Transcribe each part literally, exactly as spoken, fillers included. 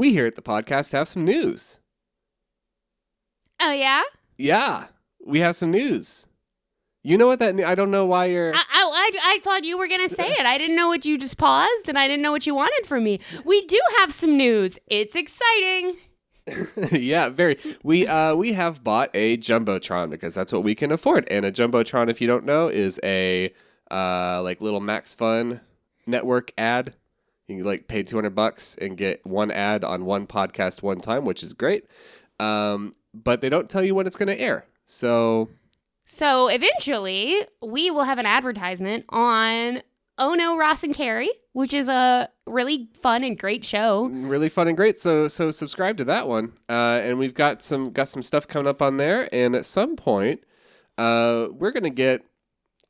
we here at the podcast have some news. Oh, yeah? Yeah. We have some news. You know what that... I don't know why you're... I, I, I thought you were going to say it. I didn't know what you just paused, and I didn't know what you wanted from me. We do have some news. It's exciting. Yeah, very. We uh we have bought a Jumbotron because that's what we can afford. And a Jumbotron, if you don't know, is a uh like little Max Fun network ad. You can like pay two hundred bucks and get one ad on one podcast one time, which is great. Um, but they don't tell you when it's going to air. So So eventually we will have an advertisement on Oh No, Ross and Carrie, which is a really fun and great show. Really fun and great. So so subscribe to that one. Uh, and we've got some got some stuff coming up on there. And at some point, uh, we're gonna get.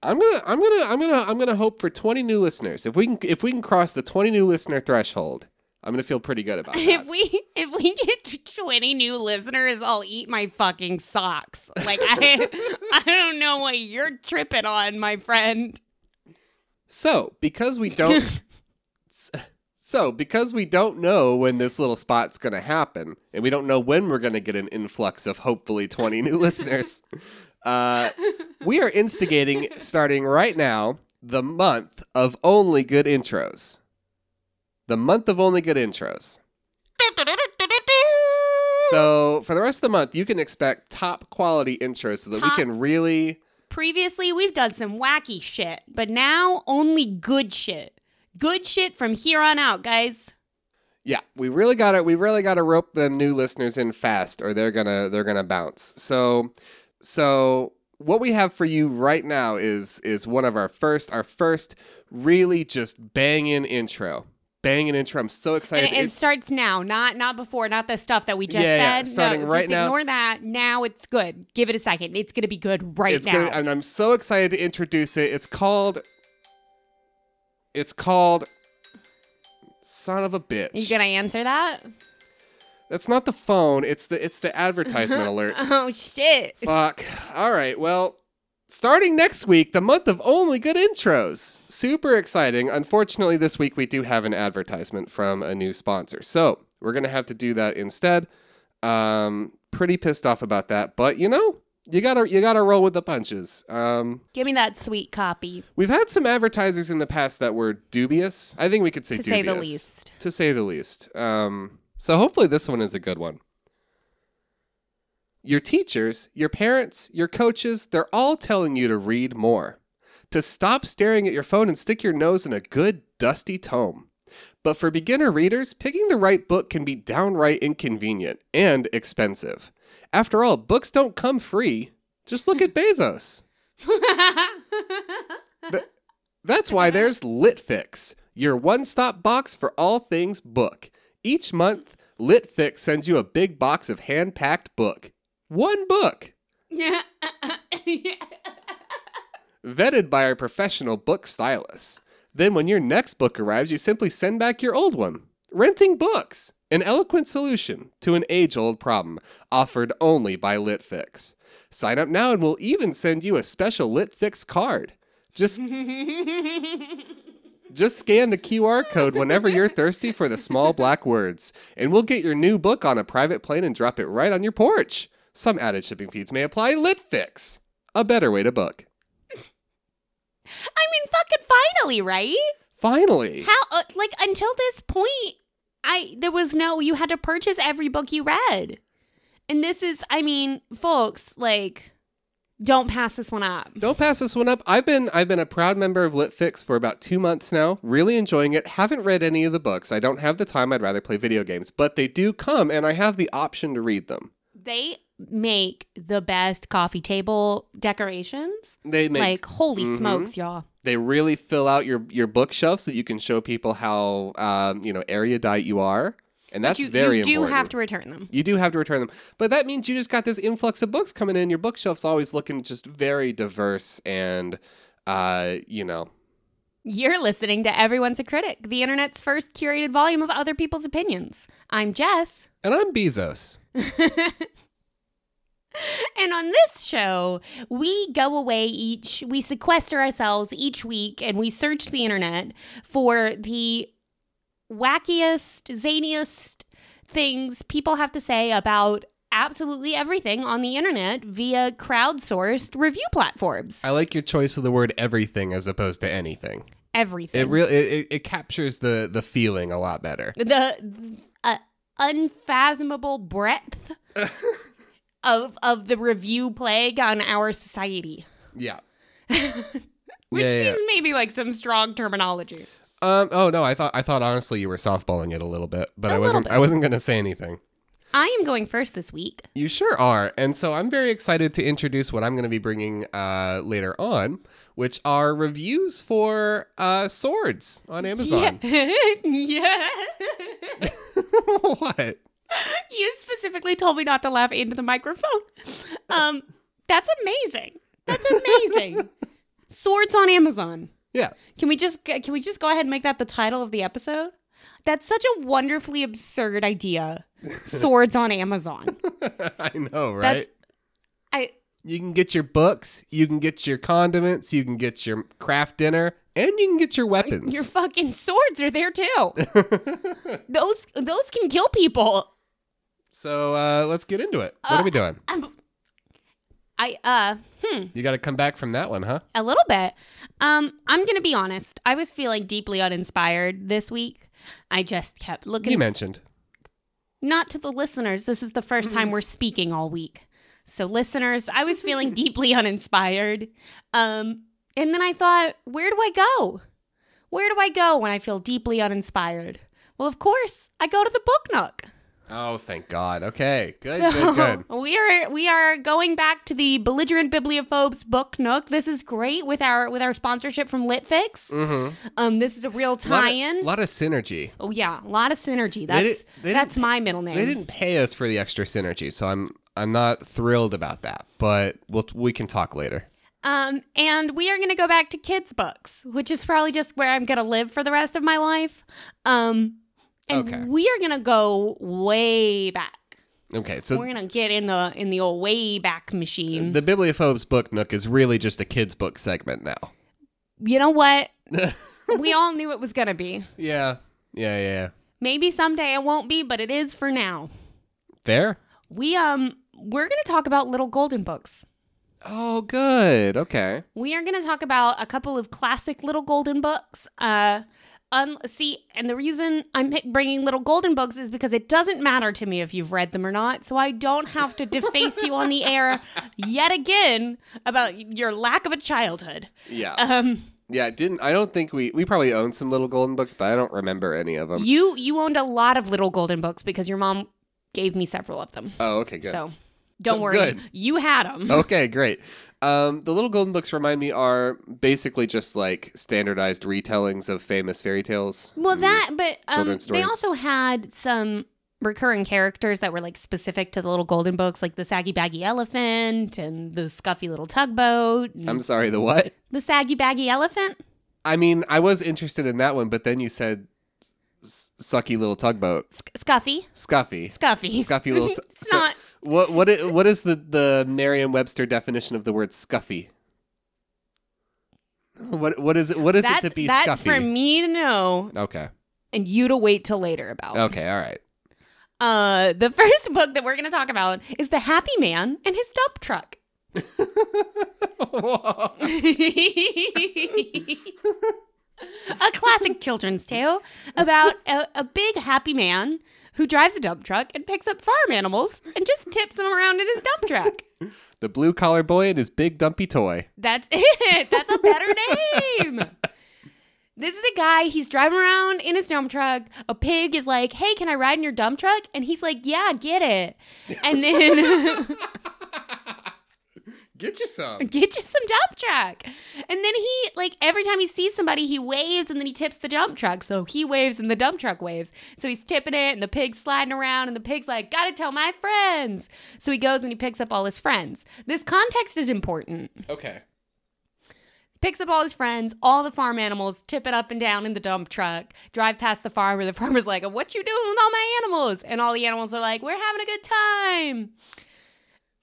I'm gonna I'm gonna I'm gonna I'm gonna hope for twenty new listeners. If we can if we can cross the twenty new listener threshold, I'm gonna feel pretty good about it. If we if we get twenty new listeners, I'll eat my fucking socks. Like I I don't know what you're tripping on, my friend. So, because we don't So, because we don't know when this little spot's going to happen, and we don't know when we're going to get an influx of hopefully twenty new listeners, uh, we are instigating, starting right now, the month of only good intros. The month of only good intros. So, for the rest of the month, you can expect top quality intros so that top. we can really... Previously, we've done some wacky shit, but now only good shit. Good shit from here on out, guys. Yeah, we really gotta we really gotta rope them new listeners in fast, or they're gonna they're gonna bounce. So, so what we have for you right now is is one of our first our first really just banging intro. Banging intro. I'm so excited. And it, it int- starts now, not not before, not the stuff that we just yeah, said. Yeah, starting no, right just now. Ignore that. Now it's good. Give it a second. It's going to be good right it's now. Gonna, and I'm so excited to introduce it. It's called... It's called... Son of a bitch. You going to answer that? That's not the phone. It's the It's the advertisement alert. Oh, shit. Fuck. All right, well... Starting next week, the month of only good intros. Super exciting. Unfortunately, this week we do have an advertisement from a new sponsor. So we're going to have to do that instead. Um, pretty pissed off about that. But, you know, you got to you gotta roll with the punches. Um, Give me that sweet copy. We've had some advertisers in the past that were dubious. I think we could say to dubious. To say the least. To say the least. Um, so hopefully this one is a good one. Your teachers, your parents, your coaches, they're all telling you to read more. To stop staring at your phone and stick your nose in a good, dusty tome. But for beginner readers, picking the right book can be downright inconvenient and expensive. After all, books don't come free. Just look at Bezos. Th- that's why there's LitFix, your one-stop box for all things book. Each month, LitFix sends you a big box of hand-packed book. One book. Vetted by our professional book stylist. Then when your next book arrives, you simply send back your old one. Renting books. An eloquent solution to an age-old problem offered only by LitFix. Sign up now and we'll even send you a special LitFix card. Just... Just scan the Q R code whenever you're thirsty for the small black words, and we'll get your new book on a private plane and drop it right on your porch. Some added shipping fees may apply. LitFix, a better way to book. I mean, fucking finally, right? Finally. How? Uh, like until this point, I there was no. You had to purchase every book you read, and this is. I mean, folks, like. Don't pass this one up. Don't pass this one up. I've been I've been a proud member of LitFix for about two months now. Really enjoying it. Haven't read any of the books. I don't have the time. I'd rather play video games. But they do come, and I have the option to read them. They make the best coffee table decorations. They make... Like, holy mm-hmm. smokes, y'all. They really fill out your, your bookshelf so that you can show people how, um, you know, erudite you are. And that's you, very important. You do important. have to return them. You do have to return them. But that means you just got this influx of books coming in. Your bookshelf's always looking just very diverse and, uh, you know. You're listening to Everyone's a Critic, the internet's first curated volume of other people's opinions. I'm Jess. And I'm Bezos. And on this show, we go away each, we sequester ourselves each week and we search the internet for the wackiest, zaniest, things people have to say about absolutely everything on the internet via crowdsourced review platforms. I like your choice of the word everything as opposed to anything. Everything. It really it, it captures the the feeling a lot better. The uh, unfathomable breadth of of the review plague on our society. Yeah. Which yeah, yeah. seems maybe like some strong terminology. Um. Oh no. I thought. I thought honestly you were softballing it a little bit, but a I wasn't. Bit. I wasn't going to say anything. I am going first this week. You sure are. And so I'm very excited to introduce what I'm going to be bringing uh, later on, which are reviews for uh, swords on Amazon. Yeah. yeah. What? You specifically told me not to laugh into the microphone. Um, that's amazing. That's amazing. Swords on Amazon. Yeah. Can we just can we just go ahead and make that the title of the episode? That's such a wonderfully absurd idea. Swords on Amazon. I know, right? That's, I. You can get your books, you can get your condiments, you can get your craft dinner, and you can get your weapons. Your fucking swords are there too. those those can kill people. So uh, let's get into it. What uh, are we doing? I'm, I uh hmm. You got to come back from that one, huh? A little bit. Um, I'm gonna be honest. I was feeling deeply uninspired this week. I just kept looking. You mentioned. Not to the listeners. This is the first time we're speaking all week. So listeners, I was feeling deeply uninspired. Um, and then I thought, where do I go? Where do I go when I feel deeply uninspired? Well, of course, I go to the book nook. Oh, thank God. Okay. Good, so good, good. We are we are going back to the Belligerent Bibliophobes book nook. This is great with our with our sponsorship from LitFix. Mm-hmm. Um, this is a real tie-in. A lot, lot of synergy. Oh yeah, a lot of synergy. That's they did, they that's my middle name. They didn't pay us for the extra synergy, so I'm I'm not thrilled about that. But we'll, we can talk later. Um, and we are going to go back to kids' books, which is probably just where I'm going to live for the rest of my life. Um. And okay. we are going to go way back. Okay, so we're going to get in the in the old way back machine. The Bibliophobes book nook is really just a kids book segment now. You know what? We all knew it was going to be. Yeah. Yeah, yeah. Maybe someday it won't be, but it is for now. Fair. We um we're going to talk about Little Golden Books. Oh, good. Okay. We are going to talk about a couple of classic Little Golden Books. Uh Un- see, and the reason I'm bringing Little Golden Books is because it doesn't matter to me if you've read them or not, so I don't have to deface you on the air yet again about your lack of a childhood. Yeah. Um, yeah, it didn't I don't think we we probably owned some Little Golden Books, but I don't remember any of them. You you owned a lot of Little Golden Books because your mom gave me several of them. Oh, okay, good. So don't oh, worry. Good. You had them. Okay, great. Um, the Little Golden Books, remind me, are basically just like standardized retellings of famous fairy tales. Well, that, but um, they also had some recurring characters that were like specific to the Little Golden Books, like the Saggy Baggy Elephant and the Scuffy Little Tugboat. I'm sorry, the what? The Saggy Baggy Elephant. I mean, I was interested in that one, but then you said s- Sucky Little Tugboat. S- Scuffy. Scuffy. Scuffy. Scuffy Little Tugboat. It's so- not. What what is, what is the, the Merriam-Webster definition of the word scuffy? What what is it? What is that's, it to be that's scuffy? That's for me to know. Okay. And you to wait till later about. Okay, all right. Uh, the first book that we're going to talk about is The Happy Man and His Dump Truck. A classic children's tale about a, a big happy man who drives a dump truck and picks up farm animals and just tips them around in his dump truck. The blue-collar boy and his big dumpy toy. That's it. That's a better name. This is a guy, he's driving around in his dump truck. A pig is like, hey, can I ride in your dump truck? And he's like, yeah, get it. And then... Get you some. Get you some dump truck. And then he, like, every time he sees somebody, he waves and then he tips the dump truck. So he waves and the dump truck waves. So he's tipping it and the pig's sliding around and the pig's like, gotta tell my friends. So he goes and he picks up all his friends. This context is important. Okay. Picks up all his friends, all the farm animals, tip it up and down in the dump truck, drive past the farmer. The farmer's like, what you doing with all my animals? And all the animals are like, we're having a good time.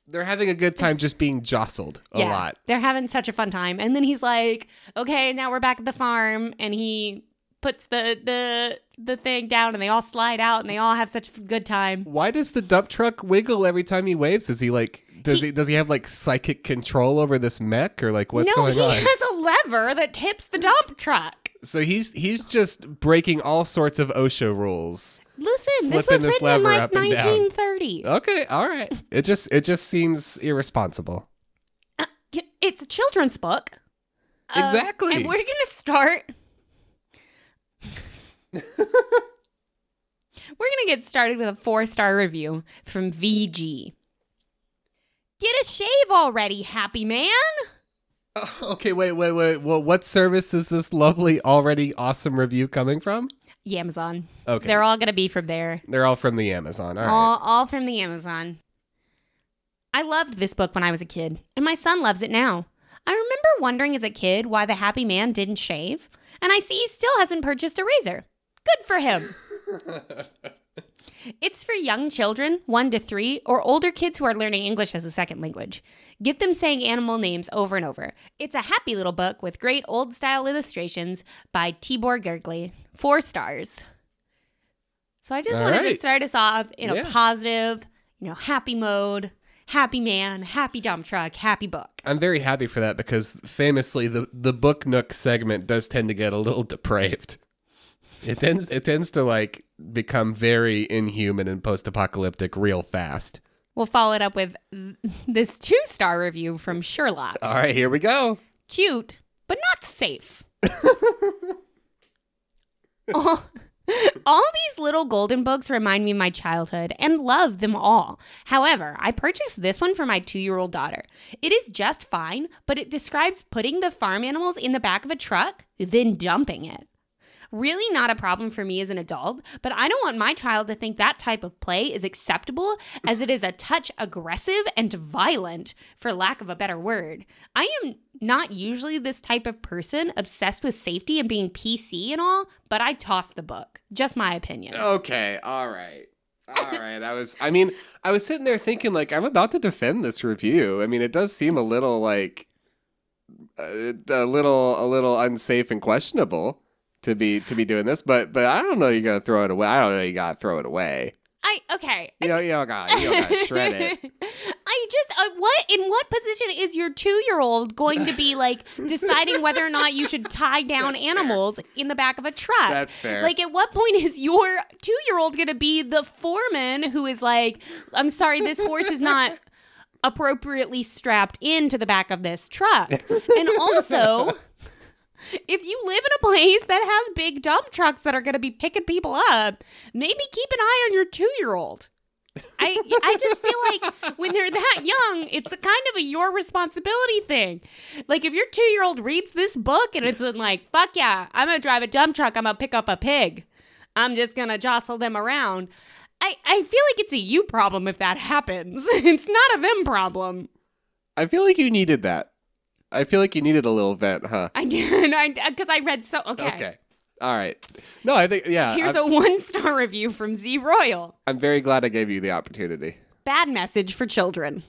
They're having a good time just being jostled a yeah, lot. They're having such a fun time. And then he's like, okay, now we're back at the farm. And he puts the the the thing down and they all slide out and they all have such a good time. Why does the dump truck wiggle every time he waves? Is he like, does he, he does he have like psychic control over this mech or like what's no, going on? No, he has a lever that tips the dump truck. So he's he's just breaking all sorts of OSHA rules. Listen, this was written in like nineteen thirty. Okay, all right. It just it just seems irresponsible. Uh, it's a children's book. Exactly. Uh, and we're going to start We're going to get started with a four-star review from V G. Get a shave already, happy man. Uh, okay, wait, wait, wait. Well, what service is this lovely, already awesome review coming from? Amazon. Okay. They're all going to be from there. They're all from the Amazon. All right. All, all from the Amazon. I loved this book when I was a kid, and my son loves it now. I remember wondering as a kid why the happy man didn't shave, and I see he still hasn't purchased a razor. Good for him. It's for young children, one to three, or older kids who are learning English as a second language. Get them saying animal names over and over. It's a happy little book with great old-style illustrations by Tibor Gergely. Four stars. So I just All wanted right. to start us off in yeah. a positive, you know, happy mode. Happy man, happy dump truck, happy book. I'm very happy for that because famously the, the book nook segment does tend to get a little depraved. It tends it tends to like become very inhuman and post-apocalyptic real fast. We'll follow it up with this two-star review from Sherlock. All right, here we go. Cute, but not safe. Oh. All these little golden books remind me of my childhood and love them all. However, I purchased this one for my two-year-old daughter. It is just fine, but it describes putting the farm animals in the back of a truck, then dumping it. Really not a problem for me as an adult, but I don't want my child to think that type of play is acceptable as it is a touch aggressive and violent, for lack of a better word. I am not usually this type of person obsessed with safety and being P C and all, but I tossed the book. Just my opinion. Okay, all right. All right, I was, I mean, I was sitting there thinking, like, I'm about to defend this review. I mean, it does seem a little, like, a, a little, a little unsafe and questionable. To be to be doing this, but but I don't know you're gonna throw it away. I don't know you gotta throw it away. I okay. You know you don't gotta you don't gotta shred it. I just uh, what in what position is your two year old going to be like deciding whether or not you should tie down That's animals fair. in the back of a truck? That's fair. Like at what point is your two year old gonna be the foreman who is like, I'm sorry, this horse is not appropriately strapped into the back of this truck, and also. If you live in a place that has big dump trucks that are going to be picking people up, maybe keep an eye on your two-year-old. I I just feel like when they're that young, it's a kind of a your responsibility thing. Like if your two-year-old reads this book and it's like, fuck yeah, I'm going to drive a dump truck. I'm going to pick up a pig. I'm just going to jostle them around. I, I feel like it's a you problem if that happens. It's not a them problem. I feel like you needed that. I feel like you needed a little vent, huh? I did, because I, I read so... Okay. Okay. All right. No, I think, yeah. Here's I'm, a one-star review from Z Royal. I'm very glad I gave you the opportunity. Bad message for children.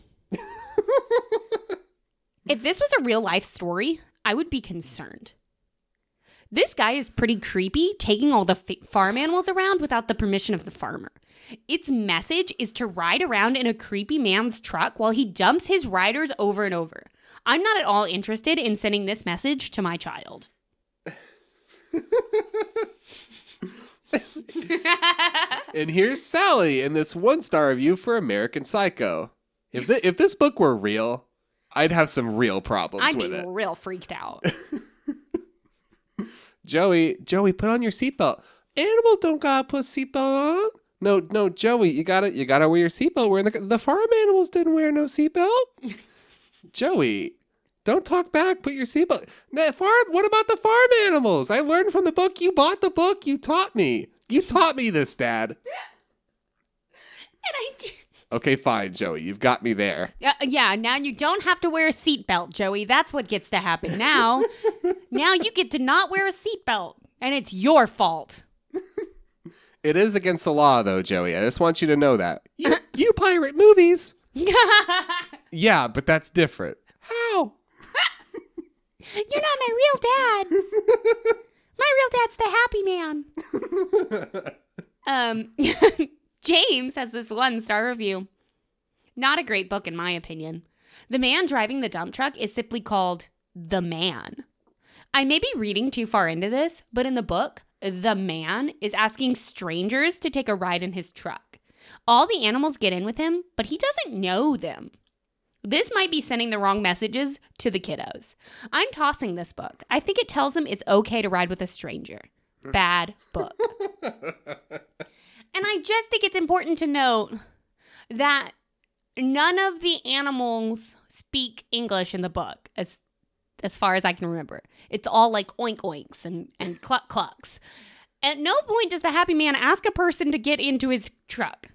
If this was a real-life story, I would be concerned. This guy is pretty creepy, taking all the f- farm animals around without the permission of the farmer. Its message is to ride around in a creepy man's truck while he dumps his riders over and over. I'm not at all interested in sending this message to my child. And here's Sally in this one-star review for American Psycho. If th- if this book were real, I'd have some real problems I'd with it. I'd be real freaked out. Joey, Joey, put on your seatbelt. Animal don't gotta put seatbelt on. No, no, Joey, you gotta you gotta wear your seatbelt. We're in the the farm animals didn't wear no seatbelt. Joey, don't talk back. Put your seatbelt. That farm. What about the farm animals? I learned from the book. You bought the book. You taught me. You taught me this, Dad. And I. Do- okay, fine, Joey. You've got me there. Uh, yeah. Now you don't have to wear a seatbelt, Joey. That's what gets to happen now. Now you get to not wear a seatbelt, and it's your fault. It is against the law, though, Joey. I just want you to know that. You, you pirate movies. Yeah, but that's different. How? You're not my real dad. My real dad's the happy man. um, James has this one star review. Not a great book, in my opinion. The man driving the dump truck is simply called The Man. I may be reading too far into this, but in the book, the man is asking strangers to take a ride in his truck. All the animals get in with him, but he doesn't know them. This might be sending the wrong messages to the kiddos. I'm tossing this book. I think it tells them it's okay to ride with a stranger. Bad book. And I just think it's important to note that none of the animals speak English in the book, as as far as I can remember. It's all like oink oinks and, and cluck clucks. At no point does the happy man ask a person to get into his truck.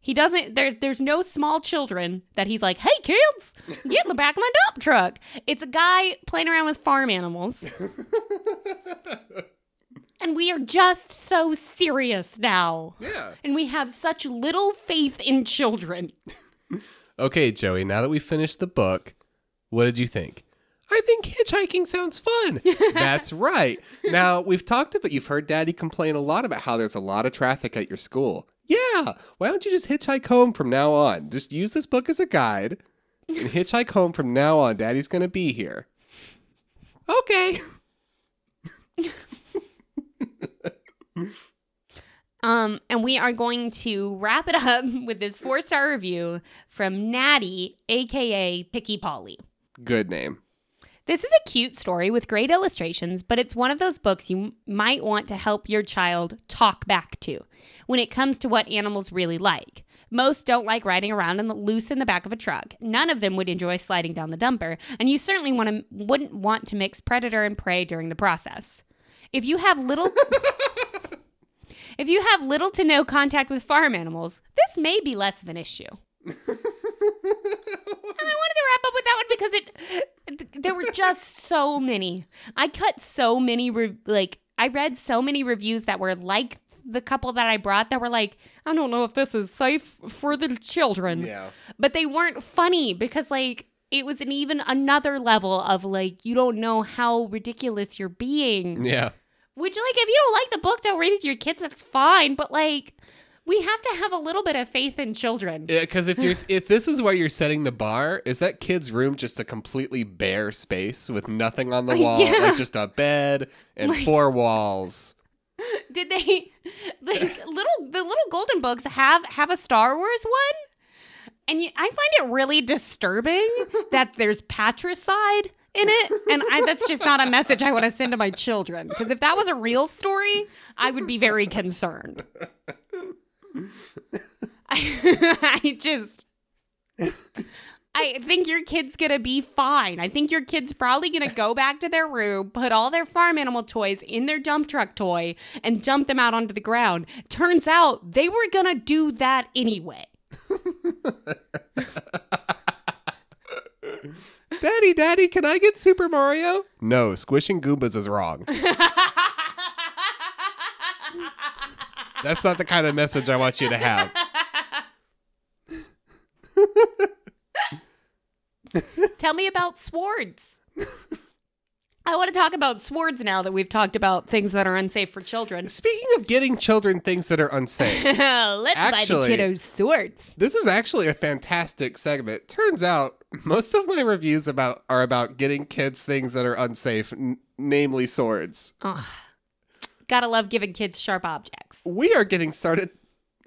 He doesn't, there, there's no small children that he's like, hey kids, get in the back of my dump truck. It's a guy playing around with farm animals. And we are just so serious now. Yeah. And we have such little faith in children. Okay, Joey, now that we finished the book, what did you think? I think hitchhiking sounds fun. That's right. Now, we've talked about, you've heard Daddy complain a lot about how there's a lot of traffic at your school. Yeah. Why don't you just hitchhike home from now on? Just use this book as a guide and hitchhike home from now on. Daddy's going to be here. Okay. um, and we are going to wrap it up with this four-star review from Natty, a k a. Picky Polly. Good name. This is a cute story with great illustrations, but it's one of those books you might want to help your child talk back to when it comes to what animals really like. Most don't like riding around in the loose in the back of a truck. None of them would enjoy sliding down the dumper, and you certainly want to, wouldn't want to mix predator and prey during the process. If you have little If you have little to no contact with farm animals, this may be less of an issue. And I wanted to wrap up with that one because it, th- there were just so many. I cut so many, re- like, I read so many reviews that were like the couple that I brought that were like, I don't know if this is safe for the children. Yeah. But they weren't funny because, like, it was an even another level of, like, you don't know how ridiculous you're being. Yeah. Which, like, if you don't like the book, don't read it to your kids, that's fine. But, like... we have to have a little bit of faith in children. Yeah, because if you're if this is where you're setting the bar, is that kid's room just a completely bare space with nothing on the wall, yeah. Like just a bed and like, four walls? Did they like little the little golden books have have a Star Wars one? And you, I find it really disturbing that there's patricide in it, and I, that's just not a message I want to send to my children. Because if that was a real story, I would be very concerned. I, I just I think your kid's gonna be fine. I think your kid's probably gonna go back to their room, put all their farm animal toys in their dump truck toy, and dump them out onto the ground. Turns out they were gonna do that anyway. Daddy, Daddy, can I get Super Mario? No, squishing Goombas is wrong. That's not the kind of message I want you to have. Tell me about swords. I want to talk about swords now that we've talked about things that are unsafe for children. Speaking of getting children things that are unsafe. Let's actually, buy the kiddos swords. This is actually a fantastic segment. Turns out most of my reviews about are about getting kids things that are unsafe, n- namely swords. Oh. Gotta love giving kids sharp objects. We are getting started.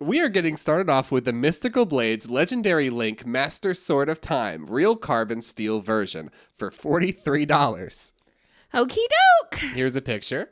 We are getting started off with the Mystical Blades Legendary Link Master Sword of Time, real carbon steel version for forty-three dollars. Okie doke. Here's a picture.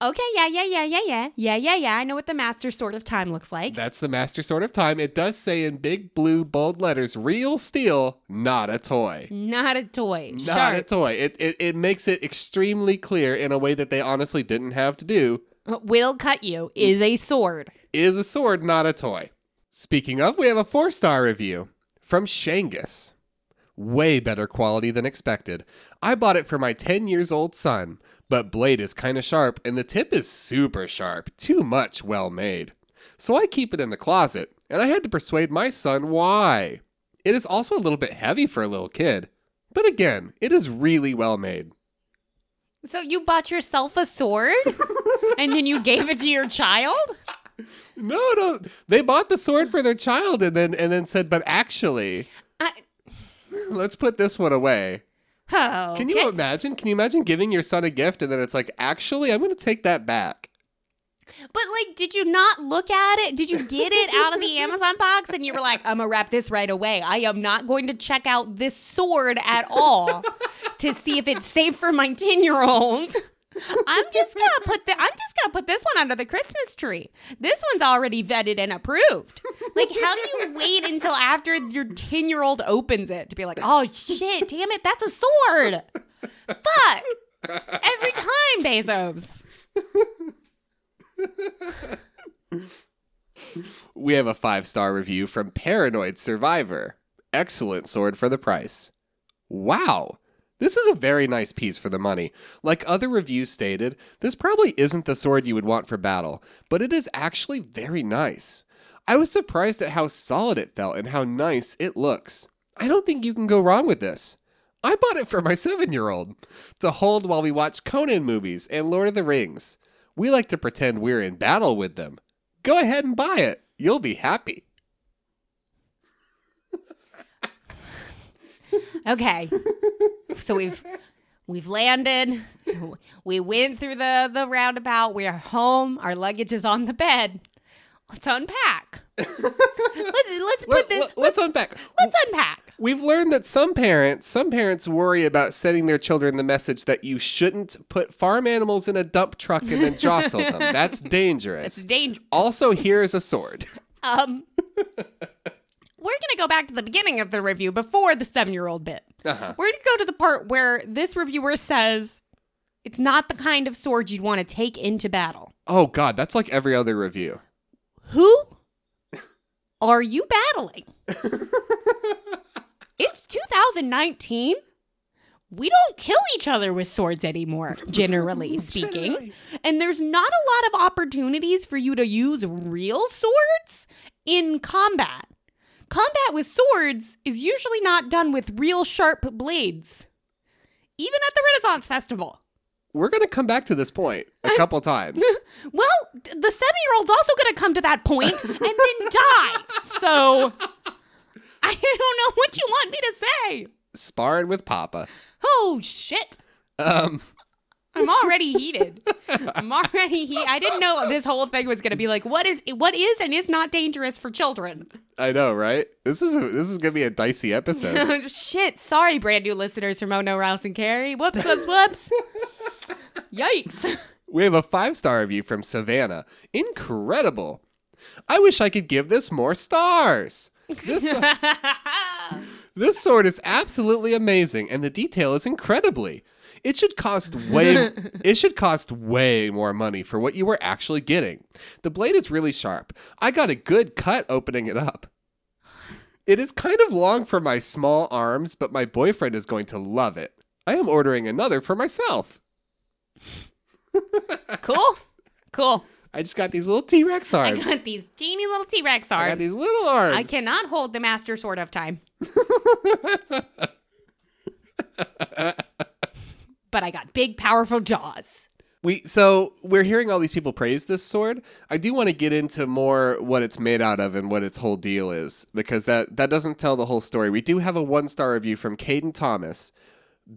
Okay, yeah, yeah, yeah, yeah, yeah, yeah, yeah, yeah. I know what the Master Sword of Time looks like. That's the Master Sword of Time. It does say in big blue bold letters, real steel, not a toy. Not a toy. Not Sharp. a toy. It, it it makes it extremely clear in a way that they honestly didn't have to do. Will cut you is a sword. Is a sword, not a toy. Speaking of, we have a four-star review from Shangus. Way better quality than expected. I bought it for my ten years old son, but blade is kind of sharp and the tip is super sharp, too much well made. So I keep it in the closet, and I had to persuade my son why. It is also a little bit heavy for a little kid, but again, it is really well made. So you bought yourself a sword and then you gave it to your child? No, no. They bought the sword for their child and then and then said, but actually, I... let's put this one away. Oh, can you okay. imagine? Can you imagine giving your son a gift and then it's like, actually, I'm going to take that back. But like, did you not look at it? Did you get it out of the Amazon box and you were like, I'm going to wrap this right away. I am not going to check out this sword at all to see if it's safe for my ten-year-old. I'm just going to put the, I'm just going to put this one under the Christmas tree. This one's already vetted and approved. Like, how do you wait until after your ten-year-old opens it to be like, oh, shit, damn it, that's a sword. Fuck. Every time, Bezos. We have a five-star review from Paranoid Survivor. Excellent sword for the price. Wow. This is a very nice piece for the money. Like other reviews stated, this probably isn't the sword you would want for battle, but it is actually very nice. I was surprised at how solid it felt and how nice it looks. I don't think you can go wrong with this. I bought it for my seven-year-old to hold while we watch Conan movies and Lord of the Rings. We like to pretend we're in battle with them. Go ahead and buy it. You'll be happy. Okay. So we've we've landed. We went through the, the roundabout. We are home. Our luggage is on the bed. Let's unpack. let's let's put this. Let, let's, let's unpack. Let's unpack. We've learned that some parents some parents worry about sending their children the message that you shouldn't put farm animals in a dump truck and then jostle them. That's dangerous. That's dangerous. Also, here is a sword. Um. We're going to go back to the beginning of the review before the seven-year-old bit. Uh-huh. We're going to go to the part where this reviewer says it's not the kind of sword you'd want to take into battle. Oh, God. That's like every other review. Who are you battling? It's two thousand nineteen. We don't kill each other with swords anymore, generally speaking. Generally. And there's not a lot of opportunities for you to use real swords in combat. Combat with swords is usually not done with real sharp blades, even at the Renaissance Festival. We're going to come back to this point a couple times. Well, the seven-year-old's also going to come to that point and then die. So I don't know what you want me to say. Sparring with Papa. Oh, shit. Um... I'm already heated. I'm already heated. I didn't know this whole thing was going to be like, what is what is and is not dangerous for children. I know, right? This is a, this is going to be a dicey episode. Shit. Sorry, brand new listeners from Oh No, Ross and Carrie. Whoops, whoops, whoops. Yikes. We have a five-star review from Savannah. Incredible. I wish I could give this more stars. This, uh, this sword is absolutely amazing, and the detail is incredibly. It should cost way it should cost way more money for what you were actually getting. The blade is really sharp. I got a good cut opening it up. It is kind of long for my small arms, but my boyfriend is going to love it. I am ordering another for myself. Cool. Cool. I just got these little T-Rex arms. I got these teeny little T-Rex arms. I got these little arms. I cannot hold the Master Sword of Time. But I got big, powerful jaws. We So we're hearing all these people praise this sword. I do want to get into more what it's made out of and what its whole deal is, because that, that doesn't tell the whole story. We do have a one-star review from Caden Thomas.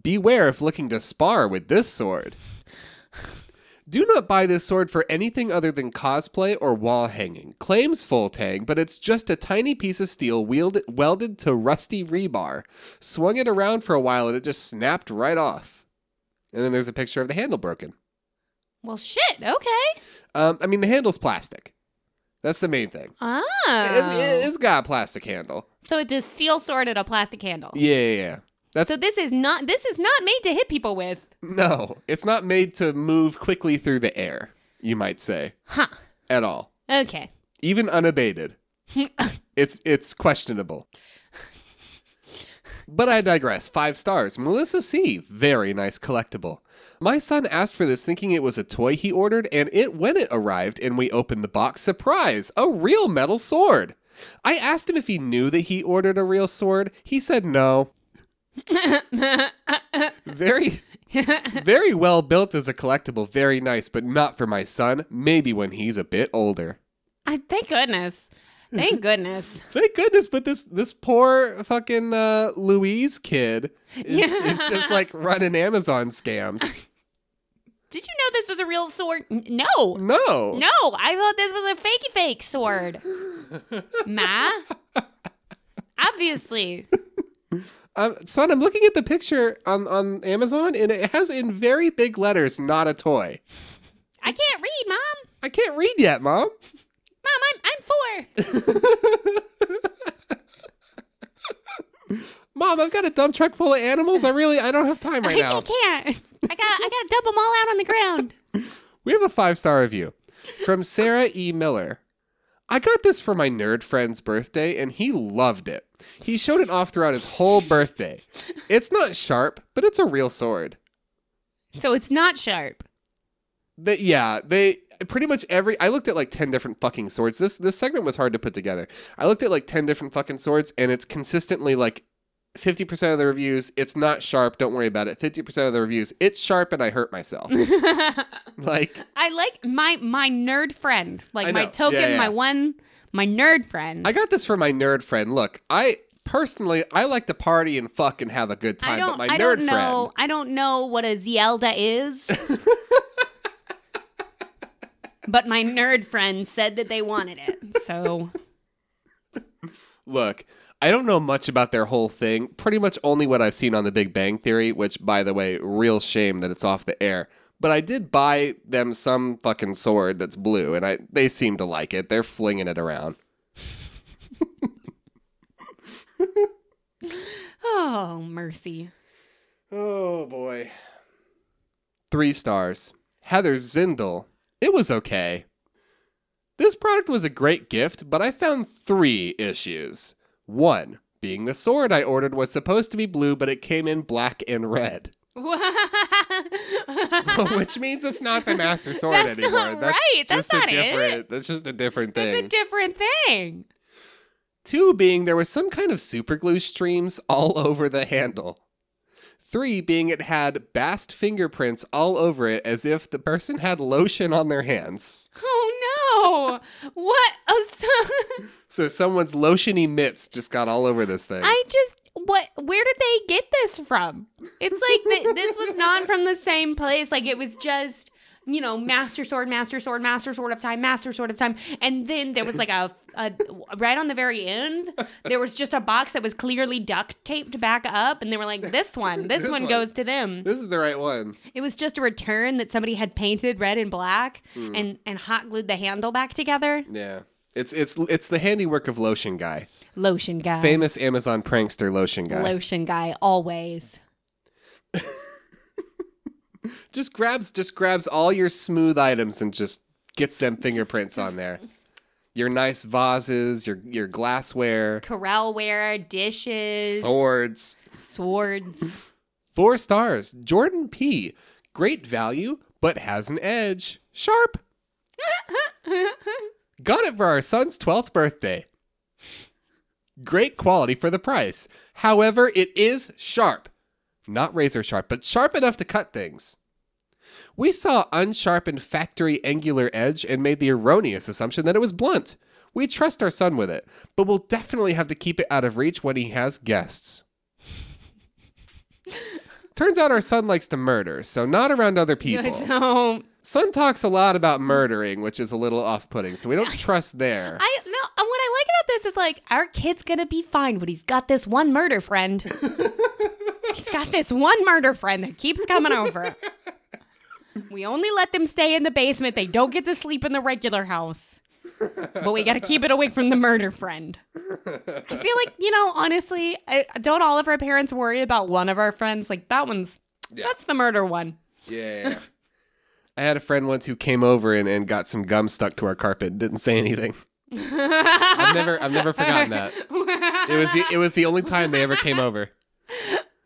Beware if looking to spar with this sword. Do not buy this sword for anything other than cosplay or wall hanging. Claims full tang, but it's just a tiny piece of steel wielded, welded to rusty rebar. Swung it around for a while and it just snapped right off. And then there's a picture of the handle broken. Well, shit. Okay. Um, I mean, the handle's plastic. That's the main thing. Oh. It's, it's got a plastic handle. So it's a steel sword and a plastic handle. Yeah, yeah, yeah. That's... So this is not this is not made to hit people with. No, it's not made to move quickly through the air, you might say. Huh. At all. Okay. Even unabated. it's it's questionable. But I digress. Five stars. Melissa C. Very nice collectible. My son asked for this thinking it was a toy he ordered, and it when it arrived and we opened the box, surprise, a real metal sword. I asked him if he knew that he ordered a real sword. He said no. Very, very well built as a collectible. Very nice, but not for my son. Maybe when he's a bit older. I, thank goodness. Thank goodness. Thank goodness. But this this poor fucking uh, Louise kid is, yeah. is just like running Amazon scams. Did you know this was a real sword? No. No. No. I thought this was a fakey fake sword. Ma? Obviously. Um, son, I'm looking at the picture on, on Amazon, and it has in very big letters, not a toy. I can't read, Mom. I can't read yet, Mom. Mom, I'm I'm four. Mom, I've got a dump truck full of animals. I really, I don't have time right I, now. I can't. I got, I got to dump them all out on the ground. We have a five-star review from Sarah E. Miller. I got this for my nerd friend's birthday, and he loved it. He showed it off throughout his whole birthday. It's not sharp, but it's a real sword. So it's not sharp. But yeah, they... Pretty much every... I looked at like ten different fucking swords. This this segment was hard to put together. I looked at like ten different fucking swords, and it's consistently like fifty percent of the reviews, it's not sharp, don't worry about it. fifty percent of the reviews, it's sharp and I hurt myself. Like... I like my my nerd friend. Like my token, yeah, yeah. my one... My nerd friend. I got this for my nerd friend. Look, I... Personally, I like to party and fuck and have a good time, but my I nerd don't know, friend... I don't know what a Zelda is. But my nerd friend said that they wanted it, so... Look, I don't know much about their whole thing. Pretty much only what I've seen on The Big Bang Theory, which, by the way, real shame that it's off the air. But I did buy them some fucking sword that's blue, and I they seem to like it. They're flinging it around. Oh, mercy. Oh, boy. Three stars. Heather Zindel. It was okay. This product was a great gift, but I found three issues. One, being the sword I ordered was supposed to be blue, but it came in black and red. Which means it's not the master sword that's anymore. Not that's right. Just that's a not different, it. That's just a different thing. It's a different thing. Two, being there was some kind of super glue streams all over the handle. Three, being it had bast fingerprints all over it as if the person had lotion on their hands. Oh, no. What? Oh, so-, so someone's lotiony mitts just got all over this thing. I just, what? Where did they get this from? It's like the, this was not from the same place. Like, it was just, you know, master sword, master sword, master sword of time, master sword of time. And then there was like a, a right on the very end, there was just a box that was clearly duct taped back up, and they were like, this one, this, this one, one goes to them. This is the right one. It was just a return that somebody had painted red and black mm. and, and hot glued the handle back together. Yeah. It's it's it's the handiwork of Lotion Guy. Lotion Guy. Famous Amazon prankster Lotion Guy. Lotion Guy, always. Just grabs just grabs all your smooth items and just gets them fingerprints on there. Your nice vases, your your glassware. Corralware, dishes. Swords. Swords. Four stars. Jordan P. Great value, but has an edge. Sharp. Got it for our son's twelfth birthday. Great quality for the price. However, it is sharp. Not razor sharp, but sharp enough to cut things. We saw unsharpened factory angular edge and made the erroneous assumption that it was blunt. We trust our son with it, but we'll definitely have to keep it out of reach when he has guests. Turns out our son likes to murder, so not around other people. So... Son talks a lot about murdering, which is a little off-putting, so we don't trust there. I no, what I like about this is, like, our kid's going to be fine, but he's got this one murder friend. He's got this one murder friend that keeps coming over. We only let them stay in the basement. They don't get to sleep in the regular house. But we got to keep it away from the murder friend. I feel like, you know, honestly, I, don't all of our parents worry about one of our friends? Like, that one's, yeah. That's the murder one. Yeah. I had a friend once who came over and, and got some gum stuck to our carpet. Didn't say anything. I've never I've never forgotten that. It was the, it was the only time they ever came over.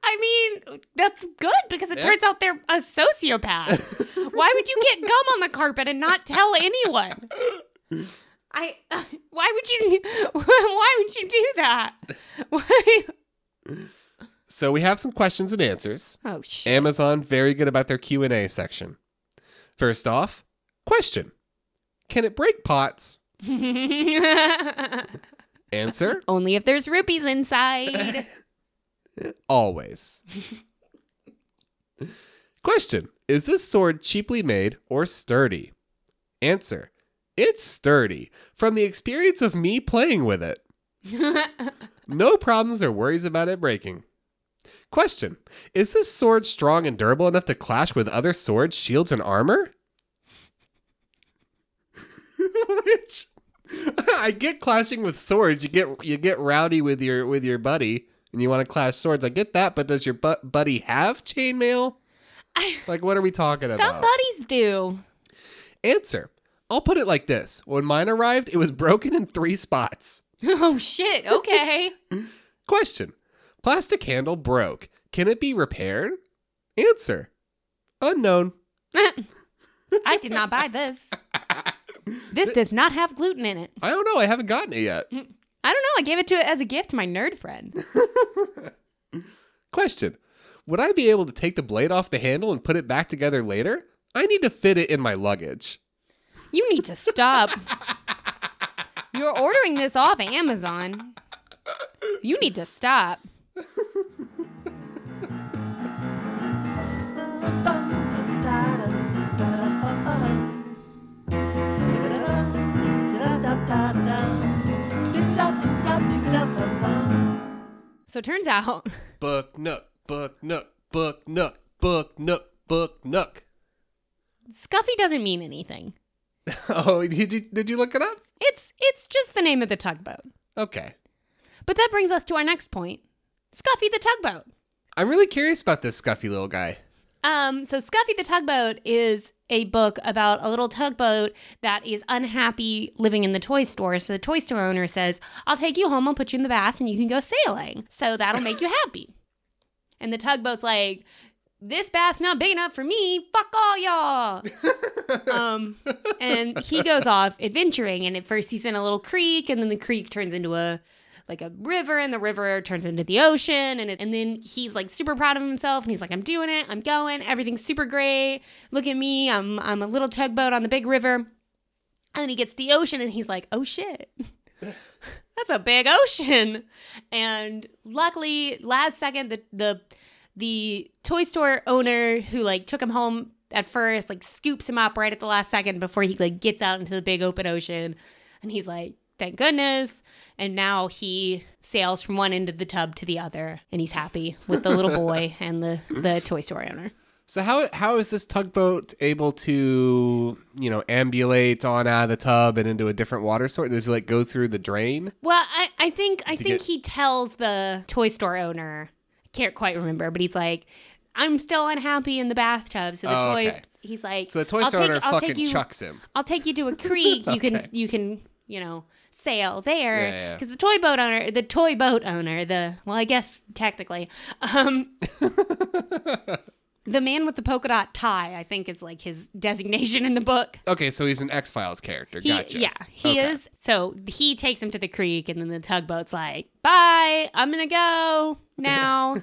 I mean, that's good because it yeah. turns out they're a sociopath. Why would you get gum on the carpet and not tell anyone? I. Uh, why would you? Why would you do that? Why? So we have some questions and answers. Oh, shit. Amazon, very good about their Q and A section. First off, question. Can it break pots? Answer. Only if there's rupees inside. Always. Question. Is this sword cheaply made or sturdy? Answer. It's sturdy from the experience of me playing with it. No problems or worries about it breaking. Question. Is this sword strong and durable enough to clash with other swords, shields, and armor? Which I get clashing with swords. You get you get rowdy with your with your buddy and you want to clash swords. I get that, but does your bu- buddy have chainmail? Like, what are we talking about? Some buddies do. Answer. I'll put it like this. When mine arrived, it was broken in three spots. Oh, shit. Okay. Question. Plastic handle broke. Can it be repaired? Answer. Unknown. I did not buy this. This does not have gluten in it. I don't know. I haven't gotten it yet. I don't know. I gave it to it as a gift to my nerd friend. Question. Would I be able to take the blade off the handle and put it back together later? I need to fit it in my luggage. You need to stop. You're ordering this off Amazon. You need to stop. So turns out... Book nook, book nook, book nook, book nook, book nook. Scuffy doesn't mean anything. Oh, did you, did you look it up? It's it's just the name of the tugboat. Okay. But that brings us to our next point. Scuffy the tugboat. I'm really curious about this Scuffy little guy. Um, so Scuffy the tugboat is a book about a little tugboat that is unhappy living in the toy store. So the toy store owner says, I'll take you home, I'll put you in the bath, and you can go sailing. So that'll make you happy. And the tugboat's like, this bath's not big enough for me. Fuck all y'all. um, and he goes off adventuring. And at first he's in a little creek. And then the creek turns into a like a river. And the river turns into the ocean. And, it, and then he's like super proud of himself. And he's like, I'm doing it. I'm going. Everything's super great. Look at me. I'm, I'm a little tugboat on the big river. And then he gets to the ocean. And he's like, oh, shit. That's a big ocean. And luckily, last second, the the... The toy store owner who, like, took him home at first, like, scoops him up right at the last second before he, like, gets out into the big open ocean. And he's like, thank goodness. And now he sails from one end of the tub to the other. And he's happy with the little boy and the, the toy store owner. So how how is this tugboat able to, you know, ambulate on out of the tub and into a different water source? Does he, like, go through the drain? Well, I, I think, I think get- he tells the toy store owner... can't quite remember, but he's like, I'm still unhappy in the bathtub. So the oh, toy, okay. he's like, so the toy store owner fucking you, chucks him. I'll take you to a creek. okay. You can, you can, you know, sail there because yeah, yeah. the toy boat owner, the toy boat owner, the well, I guess technically, um, the man with the polka dot tie, I think, is like his designation in the book. Okay, so he's an X-Files character. He, gotcha. Yeah, he okay. is. So he takes him to the creek, and then the tugboat's like, "Bye, I'm gonna go." Now, and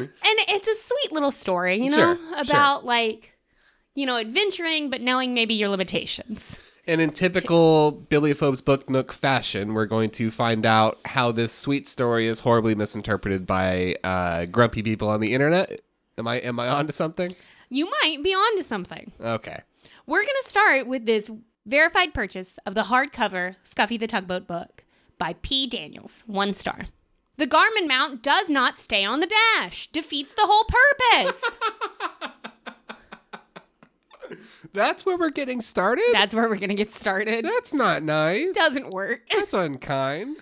it's a sweet little story, you know, sure, about sure. like, you know, adventuring, but knowing maybe your limitations. And in typical Bibliophobes Book Nook fashion, we're going to find out how this sweet story is horribly misinterpreted by uh, grumpy people on the internet. Am I am I onto something? You might be onto something. Okay. We're gonna start with this verified purchase of the hardcover Scuffy the Tugboat book by P. Daniels, one star. The Garmin mount does not stay on the dash. Defeats the whole purpose. That's where we're getting started? That's where we're going to get started. That's not nice. Doesn't work. That's unkind.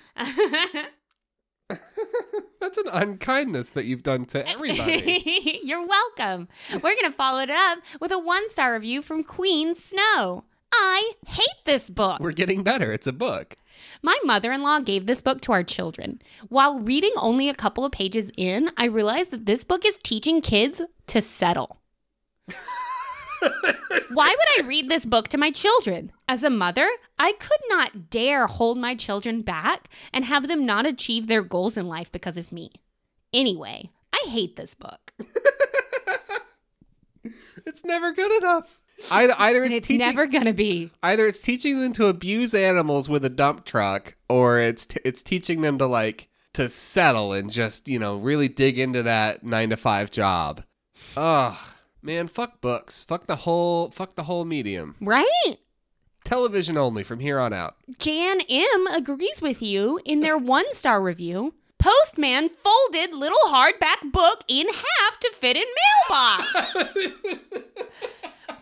That's an unkindness that you've done to everybody. You're welcome. We're going to follow it up with a one-star review from Queen Snow. I hate this book. We're getting better. It's a book. My mother-in-law gave this book to our children. While reading only a couple of pages in, I realized that this book is teaching kids to settle. Why would I read this book to my children? As a mother, I could not dare hold my children back and have them not achieve their goals in life because of me. Anyway, I hate this book. It's never good enough. Either, either it's, it's teaching, never gonna be. Either it's teaching them to abuse animals with a dump truck, or it's t- it's teaching them to like to settle and just, you know, really dig into that nine to five job. Ugh, man, fuck books, fuck the whole, fuck the whole medium. Right. Television only from here on out. Jan M agrees with you in their one-star review. Postman folded little hardback book in half to fit in mailbox.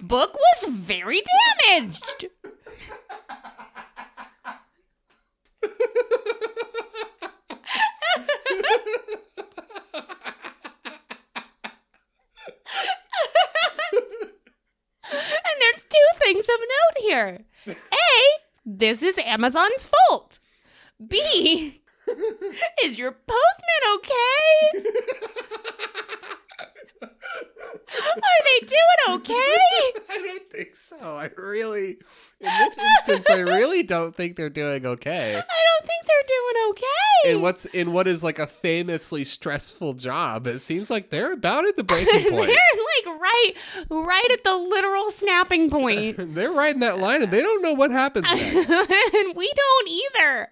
Book was very damaged. And there's two things of note here. A, this is Amazon's fault. B, is your postman okay? Are they doing okay? I don't think so. I really, in this instance, I really don't think they're doing okay. I don't think they're doing okay. In what's in what is like a famously stressful job, it seems like they're about at the breaking point. They're like right, right at the literal snapping point. They're riding that line, and they don't know what happens next. And we don't either.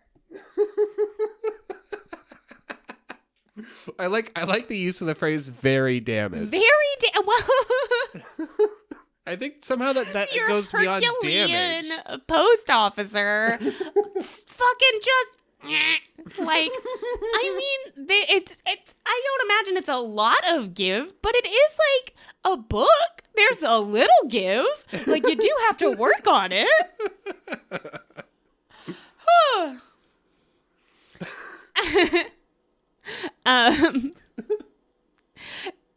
I like I like the use of the phrase "very damaged." Very da- well. I think somehow that, that goes beyond damage. Your Herculean post officer, fucking just like I mean, they, it's it's. I don't imagine it's a lot of give, but it is like a book. There's a little give, like you do have to work on it. Huh. um,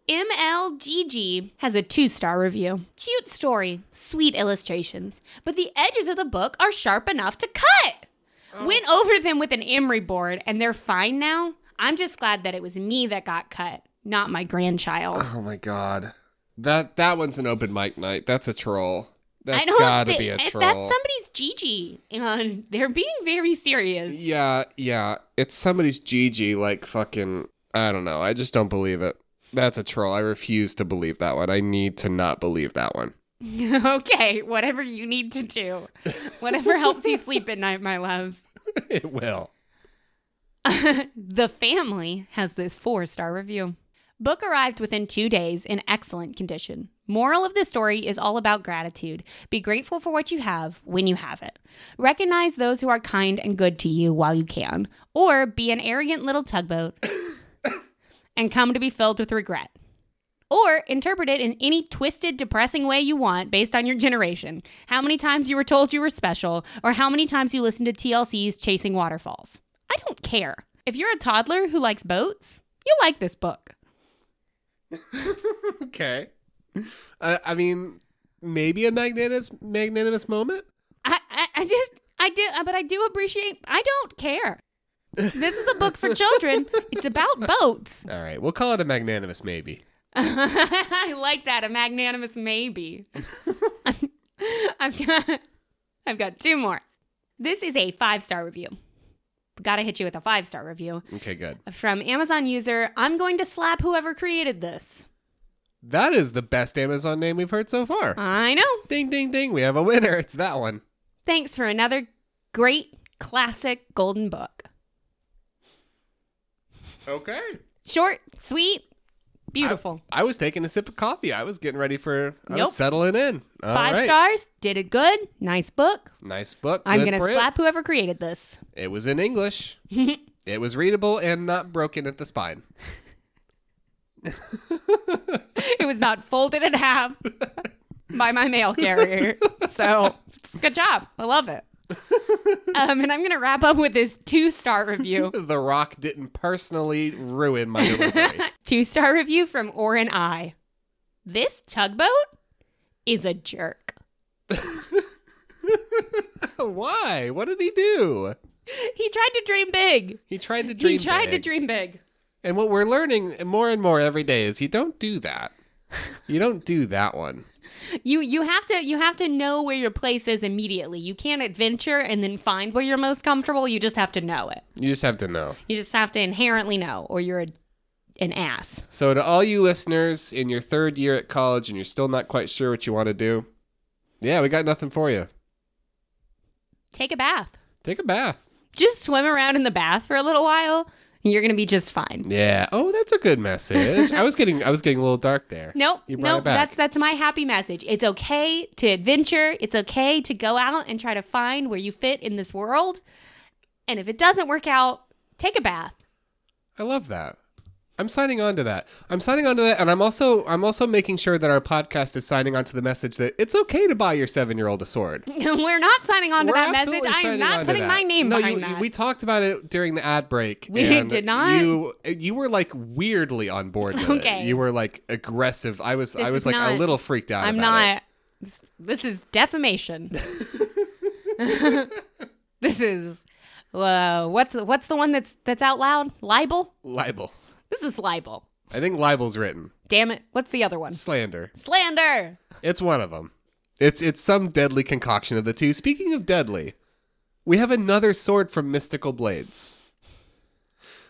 M L G G has a two-star review. Cute story, sweet illustrations, but the edges of the book are sharp enough to cut. Oh. Went over them with an emery board, and they're fine now. I'm just glad that it was me that got cut, not my grandchild. Oh my god, that that one's an open mic night. That's a troll. That's gotta th- be a troll. That's somebody's Gigi, and they're being very serious. Yeah, yeah. It's somebody's Gigi, like fucking, I don't know. I just don't believe it. That's a troll. I refuse to believe that one. I need to not believe that one. Okay, whatever you need to do. Whatever helps you sleep at night, my love. It will. The Family has this four-star review. Book arrived within two days in excellent condition. Moral of the story is all about gratitude. Be grateful for what you have when you have it. Recognize those who are kind and good to you while you can, or be an arrogant little tugboat and come to be filled with regret. Or interpret it in any twisted, depressing way you want based on your generation, how many times you were told you were special, or how many times you listened to T L C's Chasing Waterfalls. I don't care. If you're a toddler who likes boats, you'll like this book. Okay. Uh, I mean, maybe a magnanimous magnanimous moment. I, I, I just I do, but I do appreciate. I don't care. This is a book for children. It's about boats. All right, we'll call it a magnanimous maybe. I like that, a magnanimous maybe. I've got I've got two more. This is a five star review. Gotta hit you with a five star review. Okay, good. From Amazon user, I'm going to slap whoever created this. That is the best Amazon name we've heard so far. I know. Ding, ding, ding. We have a winner. It's that one. Thanks for another great classic golden book. Okay. Short, sweet, beautiful. I, I was taking a sip of coffee. I was getting ready for I nope. was settling in. All Five right. stars. Did it good. Nice book. Nice book. I'm going to slap whoever created this. It was in English. It was readable and not broken at the spine. It was not folded in half by my mail carrier. So it's good job. I love it. Um, and I'm going to wrap up with this two-star review. The Rock didn't personally ruin my delivery. Two-star review from Orin I. This tugboat is a jerk. Why? What did he do? He tried to dream big. He tried to dream big. He tried big. to dream big. And what we're learning more and more every day is you don't do that. You don't do that one. You you have to you have to know where your place is immediately. You can't adventure and then find where you're most comfortable. You just have to know it. You just have to know. You just have to inherently know, or you're a an ass. So to all you listeners in your third year at college and you're still not quite sure what you want to do, yeah, we got nothing for you. Take a bath. Take a bath. Just swim around in the bath for a little while. You're going to be just fine. Yeah. Oh, that's a good message. I was getting I was getting a little dark there. Nope. You brought nope, it back. That's, that's my happy message. It's okay to adventure. It's okay to go out and try to find where you fit in this world. And if it doesn't work out, take a bath. I love that. I'm signing on to that. I'm signing on to that. And I'm also I'm also making sure that our podcast is signing on to the message that it's okay to buy your seven-year-old a sword. We're not signing on to We're that message. I am not putting my name no, behind you, that. We talked about it during the ad break. We and did not. You, you were like weirdly on board with okay. it. You were like aggressive. I was, I was like not, a little freaked out I'm about not. It. This is defamation. This is, uh, what's, what's the one that's that's out loud? Libel? Libel. This is libel. I think libel's written. Damn it. What's the other one? Slander. Slander. It's one of them. It's it's some deadly concoction of the two. Speaking of deadly, we have another sword from Mystical Blades.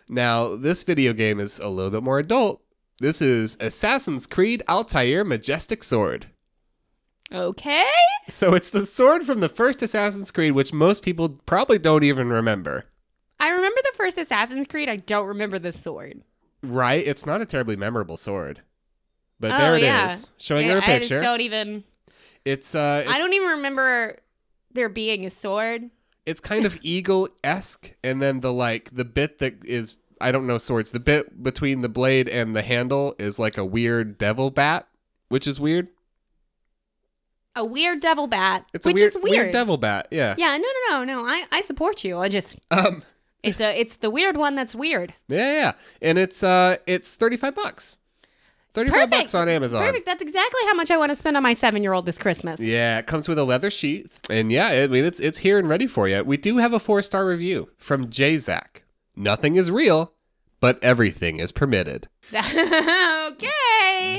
Now, this video game is a little bit more adult. This is Assassin's Creed Altair Majestic Sword. Okay. So it's the sword from the first Assassin's Creed, which most people probably don't even remember. I remember the first Assassin's Creed. I don't remember the sword. Right? It's not a terribly memorable sword. But oh, there it yeah. is. Showing yeah, her a picture. I just don't even... It's, uh, it's... I don't even remember there being a sword. It's kind of eagle-esque. And then the, like, the bit that is... I don't know swords. The bit between the blade and the handle is like a weird devil bat, which is weird. A weird devil bat, it's which a weird, is weird. weird devil bat, yeah. Yeah, no, no, no, no. I, I support you. I just... Um... It's a it's the weird one that's weird. Yeah, yeah. And it's uh it's thirty-five bucks. thirty-five Perfect. bucks on Amazon. Perfect. That's exactly how much I want to spend on my seven-year-old this Christmas. Yeah, it comes with a leather sheath. And yeah, I mean it's it's here and ready for you. We do have a four-star review from J Zach. Nothing is real, but everything is permitted. Okay.